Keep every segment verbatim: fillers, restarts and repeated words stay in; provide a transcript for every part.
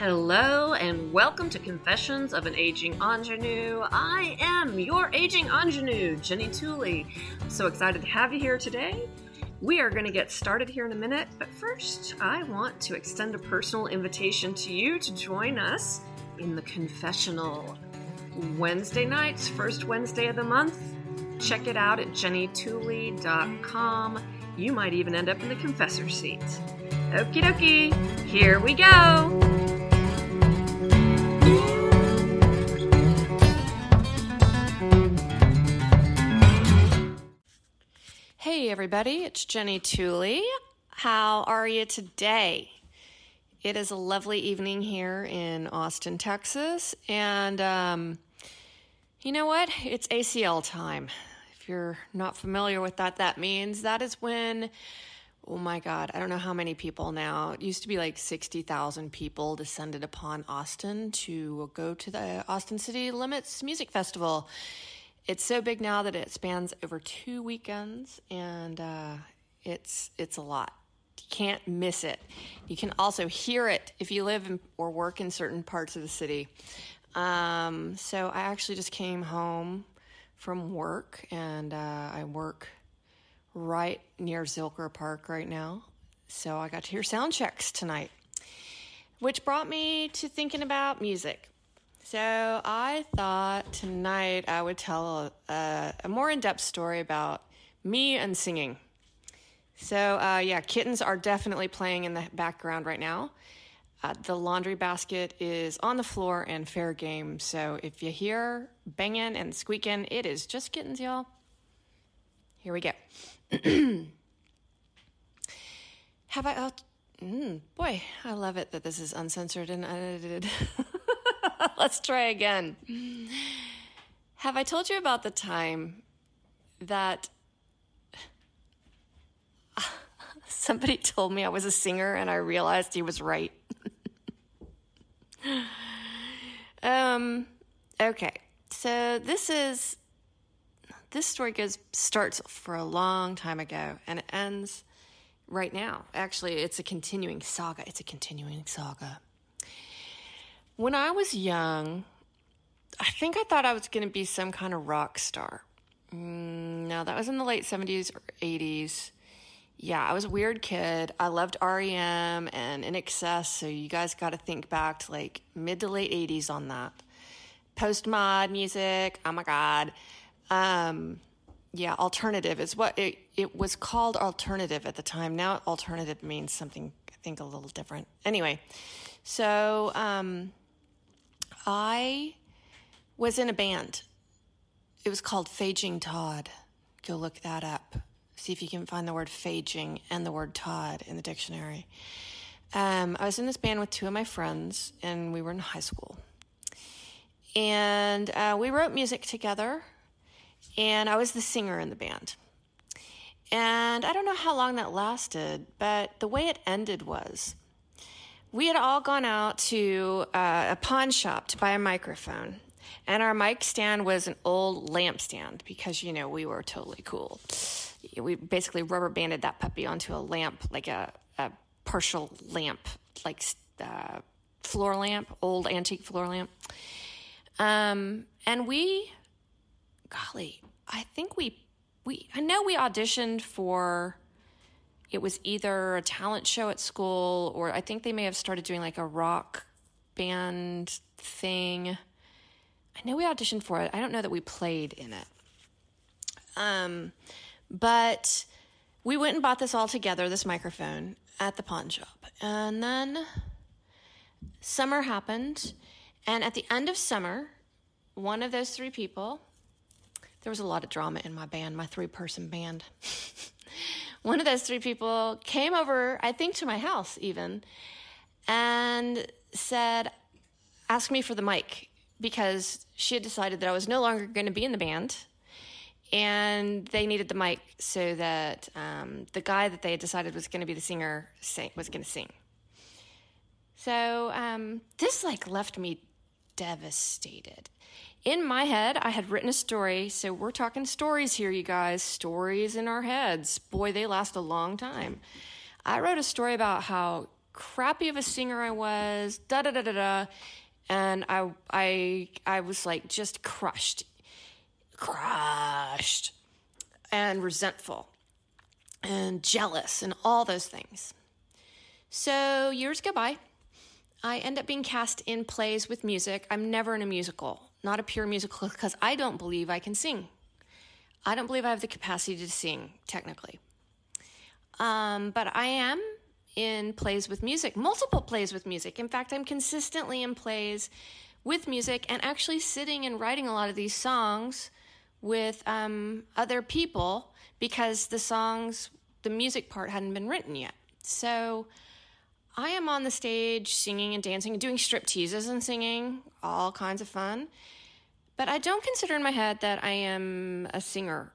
Hello and welcome to Confessions of an Aging Ingenue. I am your aging ingenue, Jenny Tooley. I'm so excited to have you here today. We are going to get started here in a minute, but first I want to extend a personal invitation to you to join us in the confessional. Wednesday nights, first Wednesday of the month. Check it out at jenny tooley dot com. You might even end up in the confessor seat. Okie dokie, here we go! Hey everybody, it's Jenny Tooley. How are you today? It is a lovely evening here in Austin, Texas, and um, you know what? It's A C L time. If you're not familiar with that, that means that is when, oh my God, I don't know how many people now, it used to be like sixty thousand people descended upon Austin to go to the Austin City Limits Music Festival. It's so big now that it spans over two weekends, and uh, it's it's a lot. You can't miss it. You can also hear it if you live in, or work in certain parts of the city. Um, so I actually just came home from work, and uh, I work right near Zilker Park right now. So I got to hear sound checks tonight, which brought me to thinking about music. So I thought tonight I would tell a, a more in-depth story about me and singing. So uh, yeah, kittens are definitely playing in the background right now. Uh, the laundry basket is on the floor and fair game. So if you hear banging and squeaking, it is just kittens, y'all. Here we go. Have I... Out- mm, boy, I love it that this is uncensored and unedited. Let's try again. Have I told you about the time that somebody told me I was a singer and I realized he was right? um. Okay. So this is this story goes starts for a long time ago and it ends right now. Actually, it's a continuing saga. It's a continuing saga. When I was young, I think I thought I was going to be some kind of rock star. Mm, no, that was in the late seventies or eighties. Yeah, I was a weird kid. I loved R E M and I N X S, so you guys got to think back to like mid to late eighties on that. Post-mod music, oh my God. Um, yeah, alternative is what it, it was called alternative at the time. Now alternative means something, I think, a little different. Anyway, so... Um, I was in a band. It was called Phaging Todd. Go look that up. See if you can find the word phaging and the word Todd in the dictionary. Um, I was in this band with two of my friends, and we were in high school. And uh, we wrote music together, and I was the singer in the band. And I don't know how long that lasted, but the way it ended was... We had all gone out to uh, a pawn shop to buy a microphone, and our mic stand was an old lamp stand because, you know, we were totally cool. We basically rubber banded that puppy onto a lamp, like a, a partial lamp, like uh, floor lamp, old antique floor lamp. Um, and we, golly, I think we, we, I know we auditioned for... It was either a talent show at school or I think they may have started doing like a rock band thing. I know we auditioned for it. I don't know that we played in it. Um, but we went and bought this all together, this microphone, at the pawn shop. And then summer happened. And at the end of summer, one of those three people, there was a lot of drama in my band, my three-person band. One of those three people came over, I think, to my house even, and said, ask me for the mic, because she had decided that I was no longer going to be in the band, and they needed the mic so that um, the guy that they had decided was going to be the singer sing- was going to sing. So um, this, like, left me devastated. In my head, I had written a story, so we're talking stories here, you guys. Stories in our heads. Boy, they last a long time. I wrote a story about how crappy of a singer I was, da da da da da, and I I I was like just crushed, crushed, and resentful, and jealous, and all those things. So years go by. I end up being cast in plays with music. I'm never in a musical, not a pure musical, because I don't believe I can sing. I don't believe I have the capacity to sing, technically. Um, but I am in plays with music, multiple plays with music. In fact, I'm consistently in plays with music and actually sitting and writing a lot of these songs with um, other people because the songs, the music part hadn't been written yet. So I am on the stage singing and dancing and doing strip teases and singing, all kinds of fun. But I don't consider in my head that I am a singer.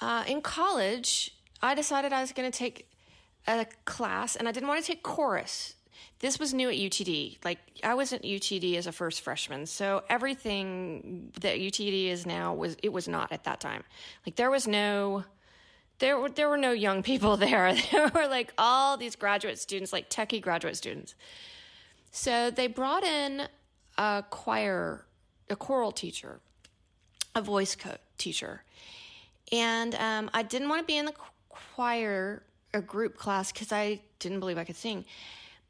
Uh, in college, I decided I was going to take a class, and I didn't want to take chorus. This was new at U T D. Like, I was at U T D as a first freshman, so everything that U T D is now, was it was not at that time. Like, there was no... There were there were no young people there. There were like all these graduate students, like techie graduate students. So they brought in a choir, a choral teacher, a voice co- teacher. And um, I didn't want to be in the choir, a group class, because I didn't believe I could sing.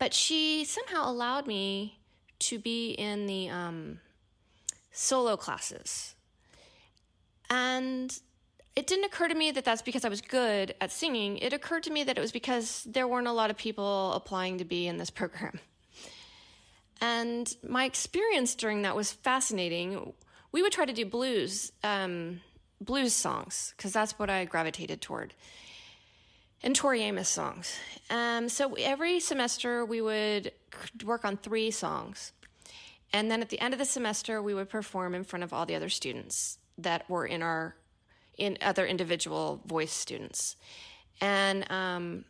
But she somehow allowed me to be in the um, solo classes. And it didn't occur to me that that's because I was good at singing. It occurred to me that it was because there weren't a lot of people applying to be in this program. And my experience during that was fascinating. We would try to do blues, um, blues songs, because that's what I gravitated toward, and Tori Amos songs. Um, so every semester we would work on three songs. And then at the end of the semester, we would perform in front of all the other students that were in our in other individual voice students. And um,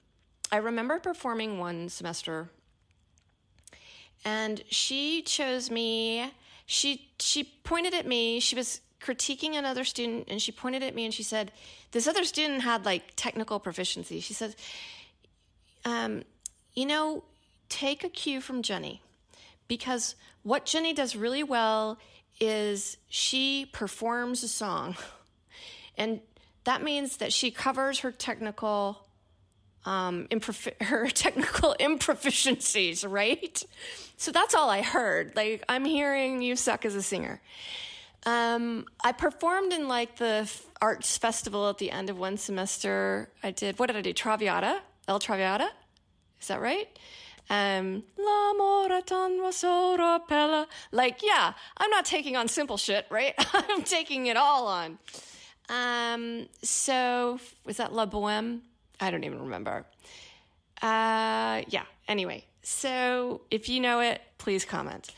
I remember performing one semester, and she chose me, she she pointed at me, she was critiquing another student, and she pointed at me and she said, this other student had like technical proficiency. She says, um, you know, take a cue from Jenny, because what Jenny does really well is she performs a song. And that means that she covers her technical um, improf- her technical improficiencies, right? So that's all I heard. Like, I'm hearing you suck as a singer. Um, I performed in, like, the arts festival at the end of one semester. I did, what did I do? Traviata? La Traviata? Is that right? Um, like, yeah, I'm not taking on simple shit, right? I'm taking it all on. Um, so was that La Bohème? I don't even remember. Uh, yeah. Anyway, so if you know it, please comment.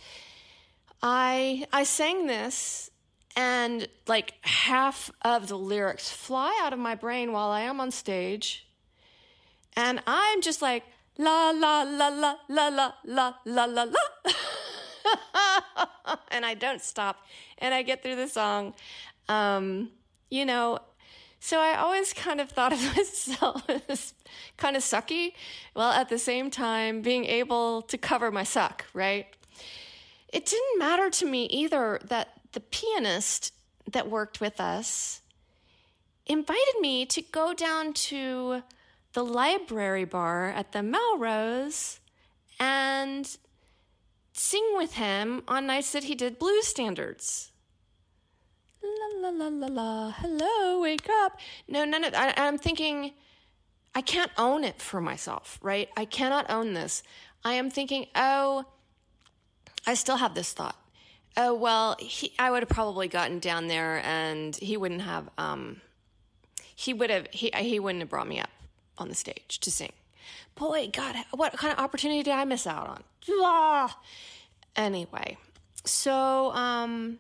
I, I sang this, and like half of the lyrics fly out of my brain while I am on stage. And I'm just like, la, la, la, la, la, la, la, la, la, la. And I don't stop, and I get through the song. Um, You know, so I always kind of thought of myself as kind of sucky, while at the same time being able to cover my suck, right? It didn't matter to me either that the pianist that worked with us invited me to go down to the library bar at the Melrose and sing with him on nights that he did blues standards. La, la, la, la, la, hello, wake up. No, no, no, I, I'm thinking, I can't own it for myself, right? I cannot own this. I am thinking, oh, I still have this thought. Oh, well, he, I would have probably gotten down there, and he wouldn't have, um, he would have, he, he wouldn't have brought me up on the stage to sing. Boy, God, what kind of opportunity did I miss out on? Blah. Anyway, so, um,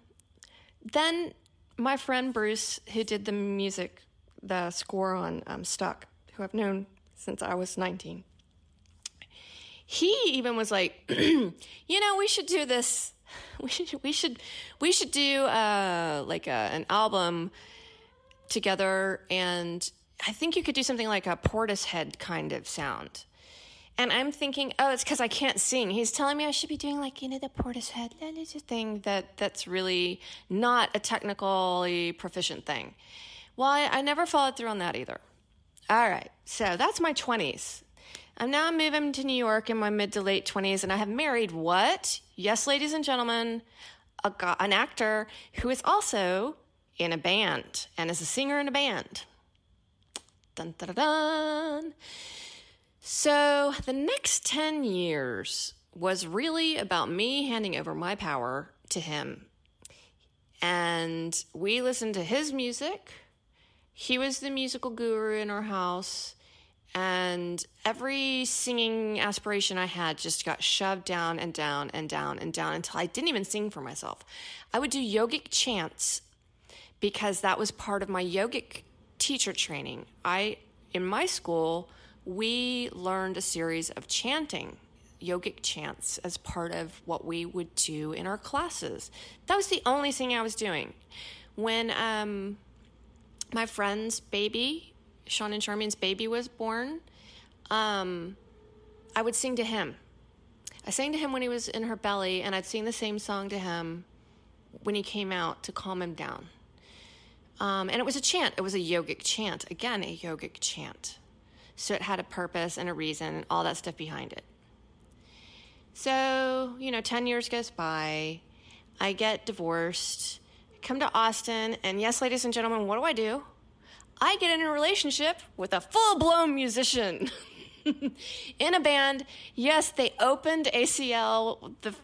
then my friend Bruce, who did the music, the score on um, Stuck, who I've known since I was nineteen, he even was like, you know, we should do this. We should, we should, we should do uh, like a, an album together, and I think you could do something like a Portishead kind of sound. And I'm thinking, oh, it's because I can't sing. He's telling me I should be doing, like, you know, the Portishead thing that, that's really not a technically proficient thing. Well, I, I never followed through on that either. All right, so that's my twenties. I'm now moving to New York in my mid to late twenties, and I have married what? Yes, ladies and gentlemen, a go- an actor who is also in a band and is a singer in a band. Dun, dun, dun, dun. So the next ten years was really about me handing over my power to him. And we listened to his music. He was the musical guru in our house. And every singing aspiration I had just got shoved down and down and down and down until I didn't even sing for myself. I would do yogic chants because that was part of my yogic teacher training. I, in my school, we learned a series of chanting, yogic chants, as part of what we would do in our classes. That was the only thing I was doing. When um, my friend's baby, Sean and Charmian's baby, was born, um, I would sing to him. I sang to him when he was in her belly, and I'd sing the same song to him when he came out to calm him down. Um, and it was a chant. It was a yogic chant. Again, a yogic chant. So it had a purpose and a reason and all that stuff behind it. So, you know, ten years goes by. I get divorced. Come to Austin. And yes, ladies and gentlemen, what do I do? I get in a relationship with a full-blown musician in a band. Yes, they opened A C L the,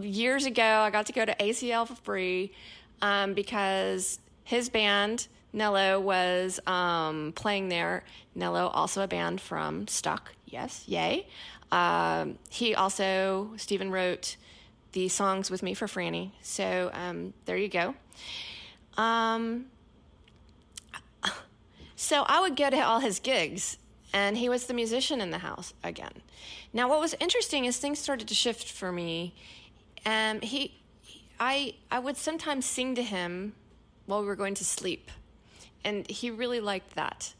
years ago. I got to go to A C L for free um, because his band, Nello, was um, playing there. Nello, also a band from Stuck. Yes, yay. Um, he also, Stephen, wrote the songs with me for Franny. So um, there you go. Um, so I would go to all his gigs, and he was the musician in the house again. Now, what was interesting is things started to shift for me. Um, he, I, I would sometimes sing to him while we were going to sleep. And he really liked that.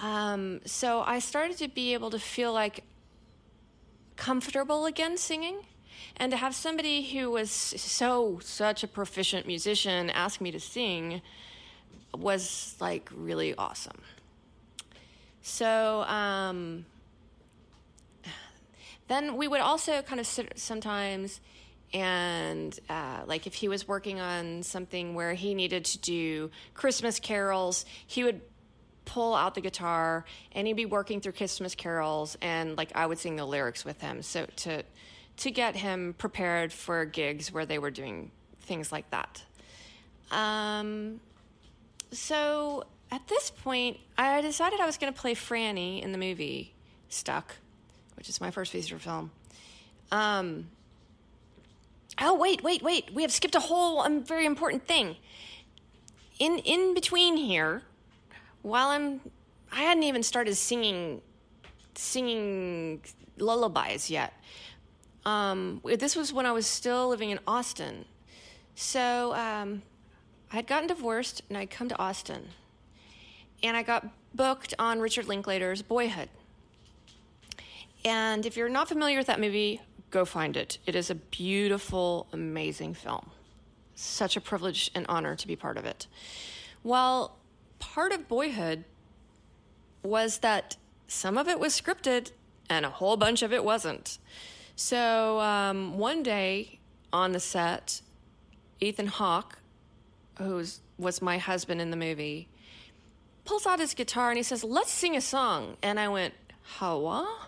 Um, so I started to be able to feel like comfortable again singing. And to have somebody who was so, such a proficient musician ask me to sing was like really awesome. So um, then we would also kind of sit sometimes and uh, like if he was working on something where he needed to do Christmas carols, he would pull out the guitar and he'd be working through Christmas carols, and like I would sing the lyrics with him. So to to get him prepared for gigs where they were doing things like that. Um, so at this point, I decided I was going to play Franny in the movie Stuck, which is my first feature film. Um, oh, wait, wait, wait. We have skipped a whole um, very important thing. In in between here, while I'm, I hadn't even started singing, singing lullabies yet. Um, this was when I was still living in Austin. So um, I had gotten divorced, and I'd come to Austin. And I got booked on Richard Linklater's Boyhood. And if you're not familiar with that movie, go find it. It is a beautiful, amazing film. Such a privilege and honor to be part of it. Well, part of Boyhood was that some of it was scripted and a whole bunch of it wasn't. So um, one day on the set, Ethan Hawke, who was, was my husband in the movie, pulls out his guitar and he says, "Let's sing a song." And I went, "Hawa?"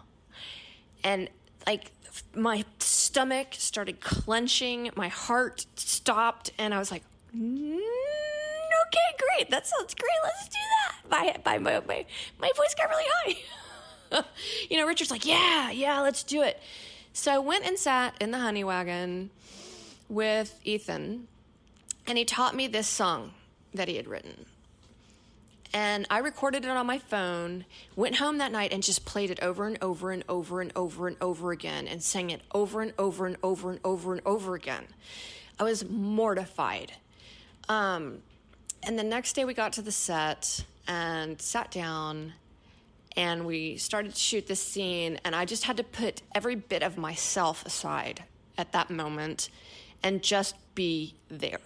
And like my stomach started clenching, my heart stopped, and I was like, no. Okay, great. That sounds great. Let's do that. My, my, my, my, my voice got really high. You know, Richard's like, yeah, yeah, let's do it. So I went and sat in the honey wagon with Ethan, and he taught me this song that he had written. And I recorded it on my phone, went home that night, and just played it over and over and over and over and over again, and sang it over and over and over and over and over again. I was mortified. Um... And the next day we got to the set and sat down, and we started to shoot this scene, and I just had to put every bit of myself aside at that moment and just be there.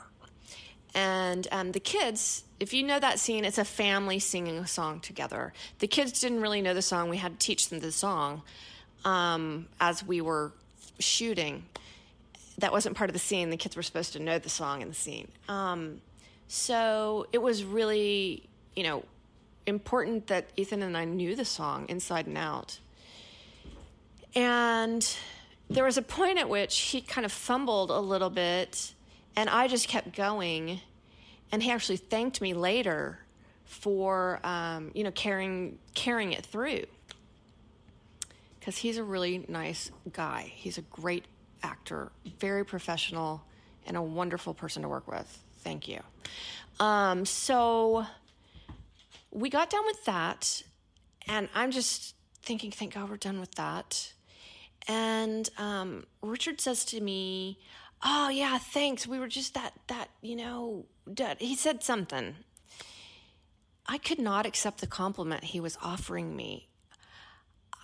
And um, the kids, if you know that scene, it's a family singing a song together. The kids didn't really know the song. We had to teach them the song um, as we were shooting. That wasn't part of the scene. The kids were supposed to know the song in the scene. Um, so it was really, you know, important that Ethan and I knew the song inside and out. And there was a point at which he kind of fumbled a little bit, and I just kept going, and he actually thanked me later for, um, you know, carrying carrying it through, because he's a really nice guy. He's a great actor, very professional, and a wonderful person to work with. Thank you. Um, so we got done with that, and I'm just thinking, thank God we're done with that. And um, Richard says to me, oh, yeah, thanks. We were just that, that you know, that, he said something. I could not accept the compliment he was offering me.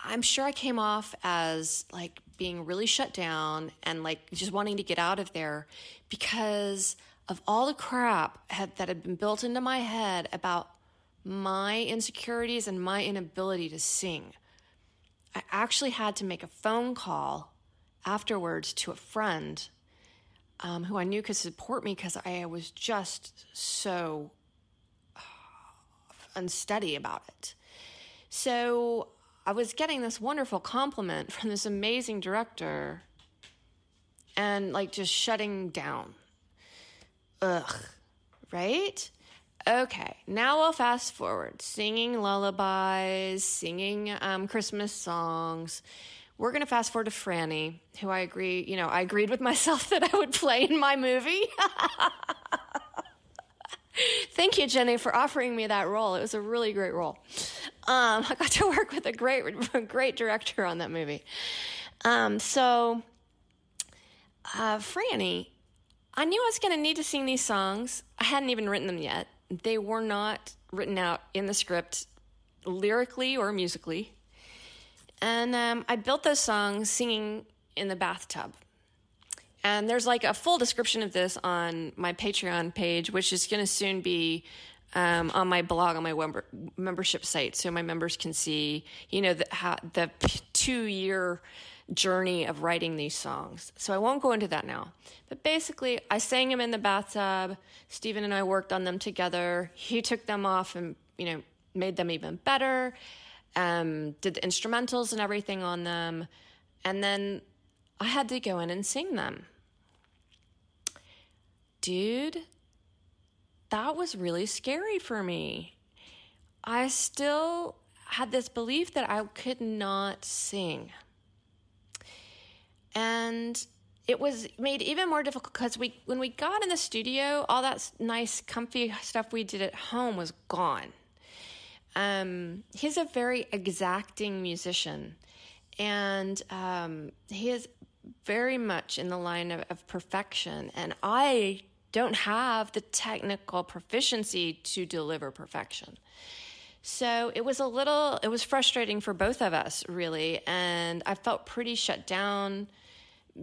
I'm sure I came off as, like, being really shut down and, like, just wanting to get out of there because of all the crap had, that had been built into my head about my insecurities and my inability to sing. I actually had to make a phone call afterwards to a friend um, who I knew could support me because I was just so unsteady about it. So I was getting this wonderful compliment from this amazing director and, like, just shutting down. Ugh, right? Okay, now we'll fast forward. Singing lullabies, singing um, Christmas songs. We're going to fast forward to Franny, who I agree, you know, I agreed with myself that I would play in my movie. Thank you, Jenny, for offering me that role. It was a really great role. Um, I got to work with a great, great director on that movie. Um, so, uh, Franny, I knew I was going to need to sing these songs. I hadn't even written them yet. They were not written out in the script lyrically or musically. And um, I built those songs singing in the bathtub. And there's like a full description of this on my Patreon page, which is going to soon be um, on my blog, on my web- membership site. So my members can see, you know, the, how, the two-year journey of writing these songs. So I won't go into that now. But basically, I sang them in the bathtub. Stephen and I worked on them together. He took them off and, you know, made them even better, um, did the instrumentals and everything on them. And then I had to go in and sing them. Dude, that was really scary for me. I still had this belief that I could not sing. And it was made even more difficult because we, when we got in the studio, all that nice, comfy stuff we did at home was gone. Um, he's a very exacting musician, and um, he is very much in the line of, of perfection. And I don't have the technical proficiency to deliver perfection. So it was a little, it was frustrating for both of us, really. And I felt pretty shut down,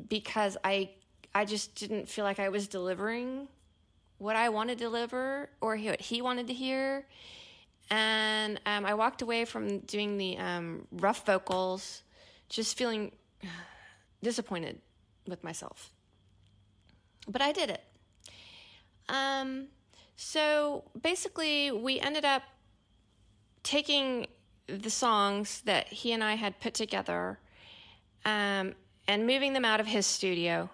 because I I just didn't feel like I was delivering what I wanted to deliver or what he wanted to hear. And um, I walked away from doing the um, rough vocals, just feeling disappointed with myself. But I did it. Um, so basically, we ended up taking the songs that he and I had put together um and moving them out of his studio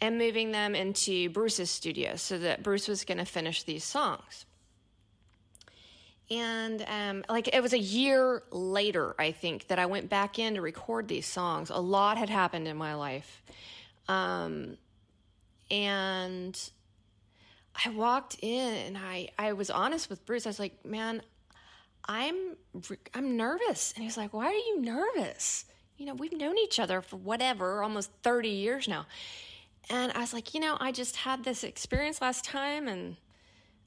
and moving them into Bruce's studio so that Bruce was going to finish these songs. And, um, like, it was a year later, I think, that I went back in to record these songs. A lot had happened in my life. Um, and I walked in, and I, I was honest with Bruce. I was like, man, I'm, I'm nervous. And he's like, why are you nervous? You know, we've known each other for whatever, almost thirty years now. And I was like, you know, I just had this experience last time, and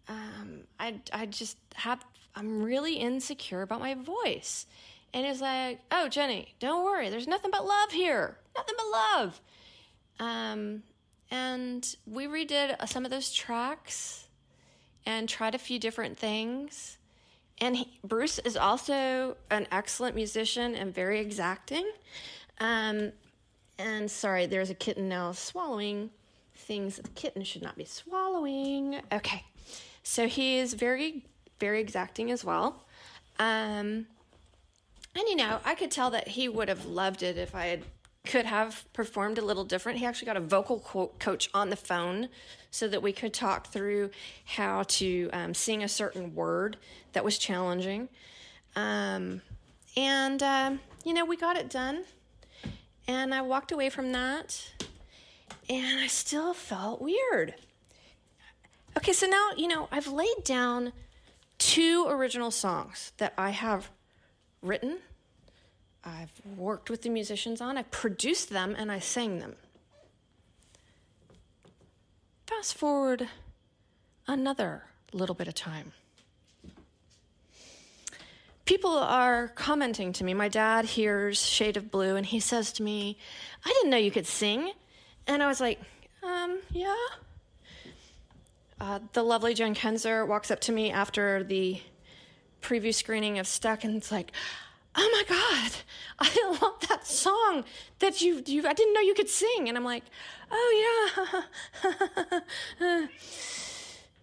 um, I I just have, I'm really insecure about my voice. And it's like, oh, Jenny, don't worry. There's nothing but love here. Nothing but love. Um, and we redid some of those tracks and tried a few different things. And he, Bruce is also an excellent musician and very exacting. Um, and sorry, there's a kitten now swallowing things that the kitten should not be swallowing. Okay. So he is very, very exacting as well. Um, and, you know, I could tell that he would have loved it if I had, could have performed a little different. He actually got a vocal co- coach on the phone so that we could talk through how to um, sing a certain word that was challenging. Um, and, um, you know, we got it done. And I walked away from that. And I still felt weird. Okay, so now, you know, I've laid down two original songs that I have written, I've worked with the musicians on, I produced them, and I sang them. Fast forward another little bit of time. People are commenting to me. My dad hears Shade of Blue, and he says to me, I didn't know you could sing. And I was like, um, yeah. Uh, the lovely Jen Kenzer walks up to me after the preview screening of Stuck, and it's like, oh my God, I love that song that you, you, I didn't know you could sing. And I'm like, oh yeah.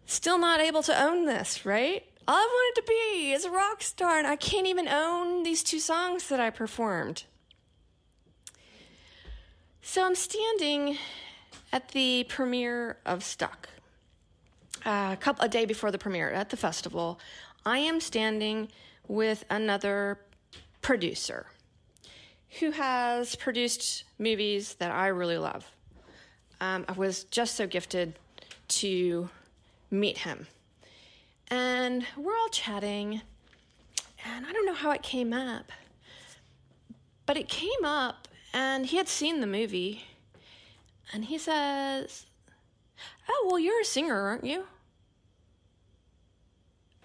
Still not able to own this, right? All I wanted to be is a rock star, and I can't even own these two songs that I performed. So I'm standing at the premiere of Stuck, uh, a couple, a day before the premiere at the festival. I am standing with another producer who has produced movies that I really love. Um, I was just so gifted to meet him. And we're all chatting, and I don't know how it came up, but it came up, and he had seen the movie, and he says, oh, well, you're a singer, aren't you?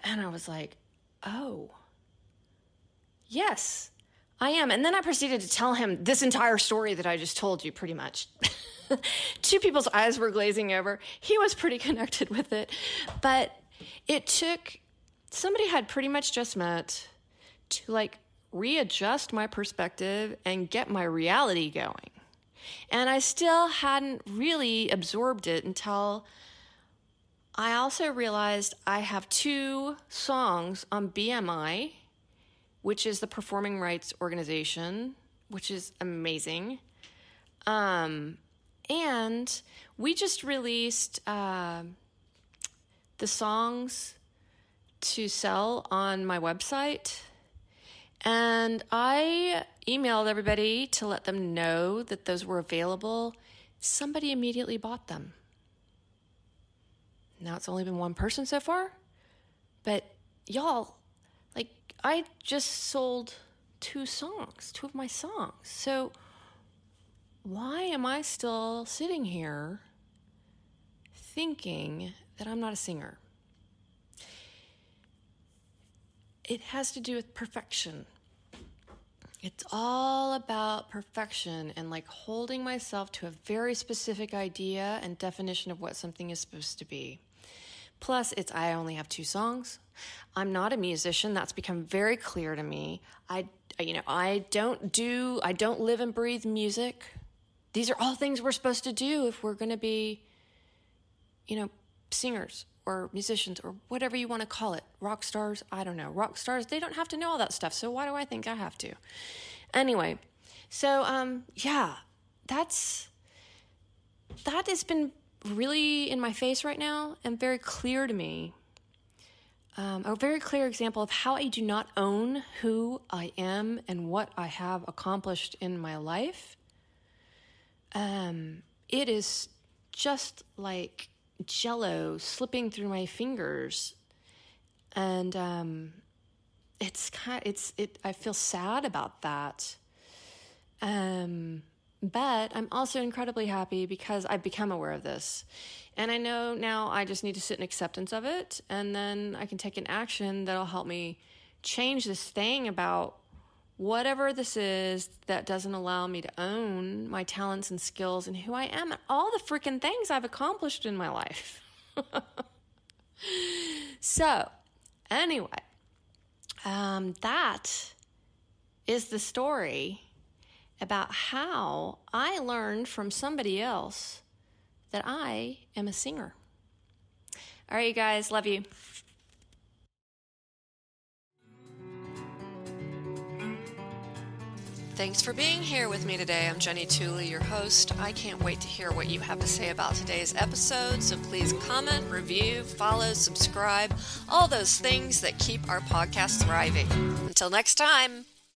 And I was like, oh, yes, I am. And then I proceeded to tell him this entire story that I just told you, pretty much. Two people's eyes were glazing over. He was pretty connected with it. But it took, somebody had pretty much just met to like readjust my perspective and get my reality going. And I still hadn't really absorbed it until I also realized I have two songs on B M I, which is the Performing Rights Organization, which is amazing. Um, and we just released uh, the songs to sell on my website. And I emailed everybody to let them know that those were available. Somebody immediately bought them. Now it's only been one person so far, but y'all, like, I just sold two songs, two of my songs. So why am I still sitting here thinking that I'm not a singer? It has to do with perfection. It's all about perfection and like holding myself to a very specific idea and definition of what something is supposed to be. Plus, it's I only have two songs. I'm not a musician. That's become very clear to me. I, you know, I don't do, I don't live and breathe music. These are all things we're supposed to do if we're going to be, you know, singers or musicians or whatever you want to call it. Rock stars, I don't know. Rock stars, they don't have to know all that stuff. So why do I think I have to? Anyway, so um, yeah, that's, that has been really in my face right now and very clear to me. Um, a very clear example of how I do not own who I am and what I have accomplished in my life. Um, it is just like Jello slipping through my fingers, and um, it's kind. It's it. I feel sad about that. Um. But I'm also incredibly happy because I've become aware of this. And I know now I just need to sit in acceptance of it, and then I can take an action that'll help me change this thing about whatever this is that doesn't allow me to own my talents and skills and who I am and all the freaking things I've accomplished in my life. So, anyway, um, that is the story about how I learned from somebody else that I am a singer. All right, you guys, love you. Thanks for being here with me today. I'm Jenny Tooley, your host. I can't wait to hear what you have to say about today's episode, so please comment, review, follow, subscribe, all those things that keep our podcast thriving. Until next time.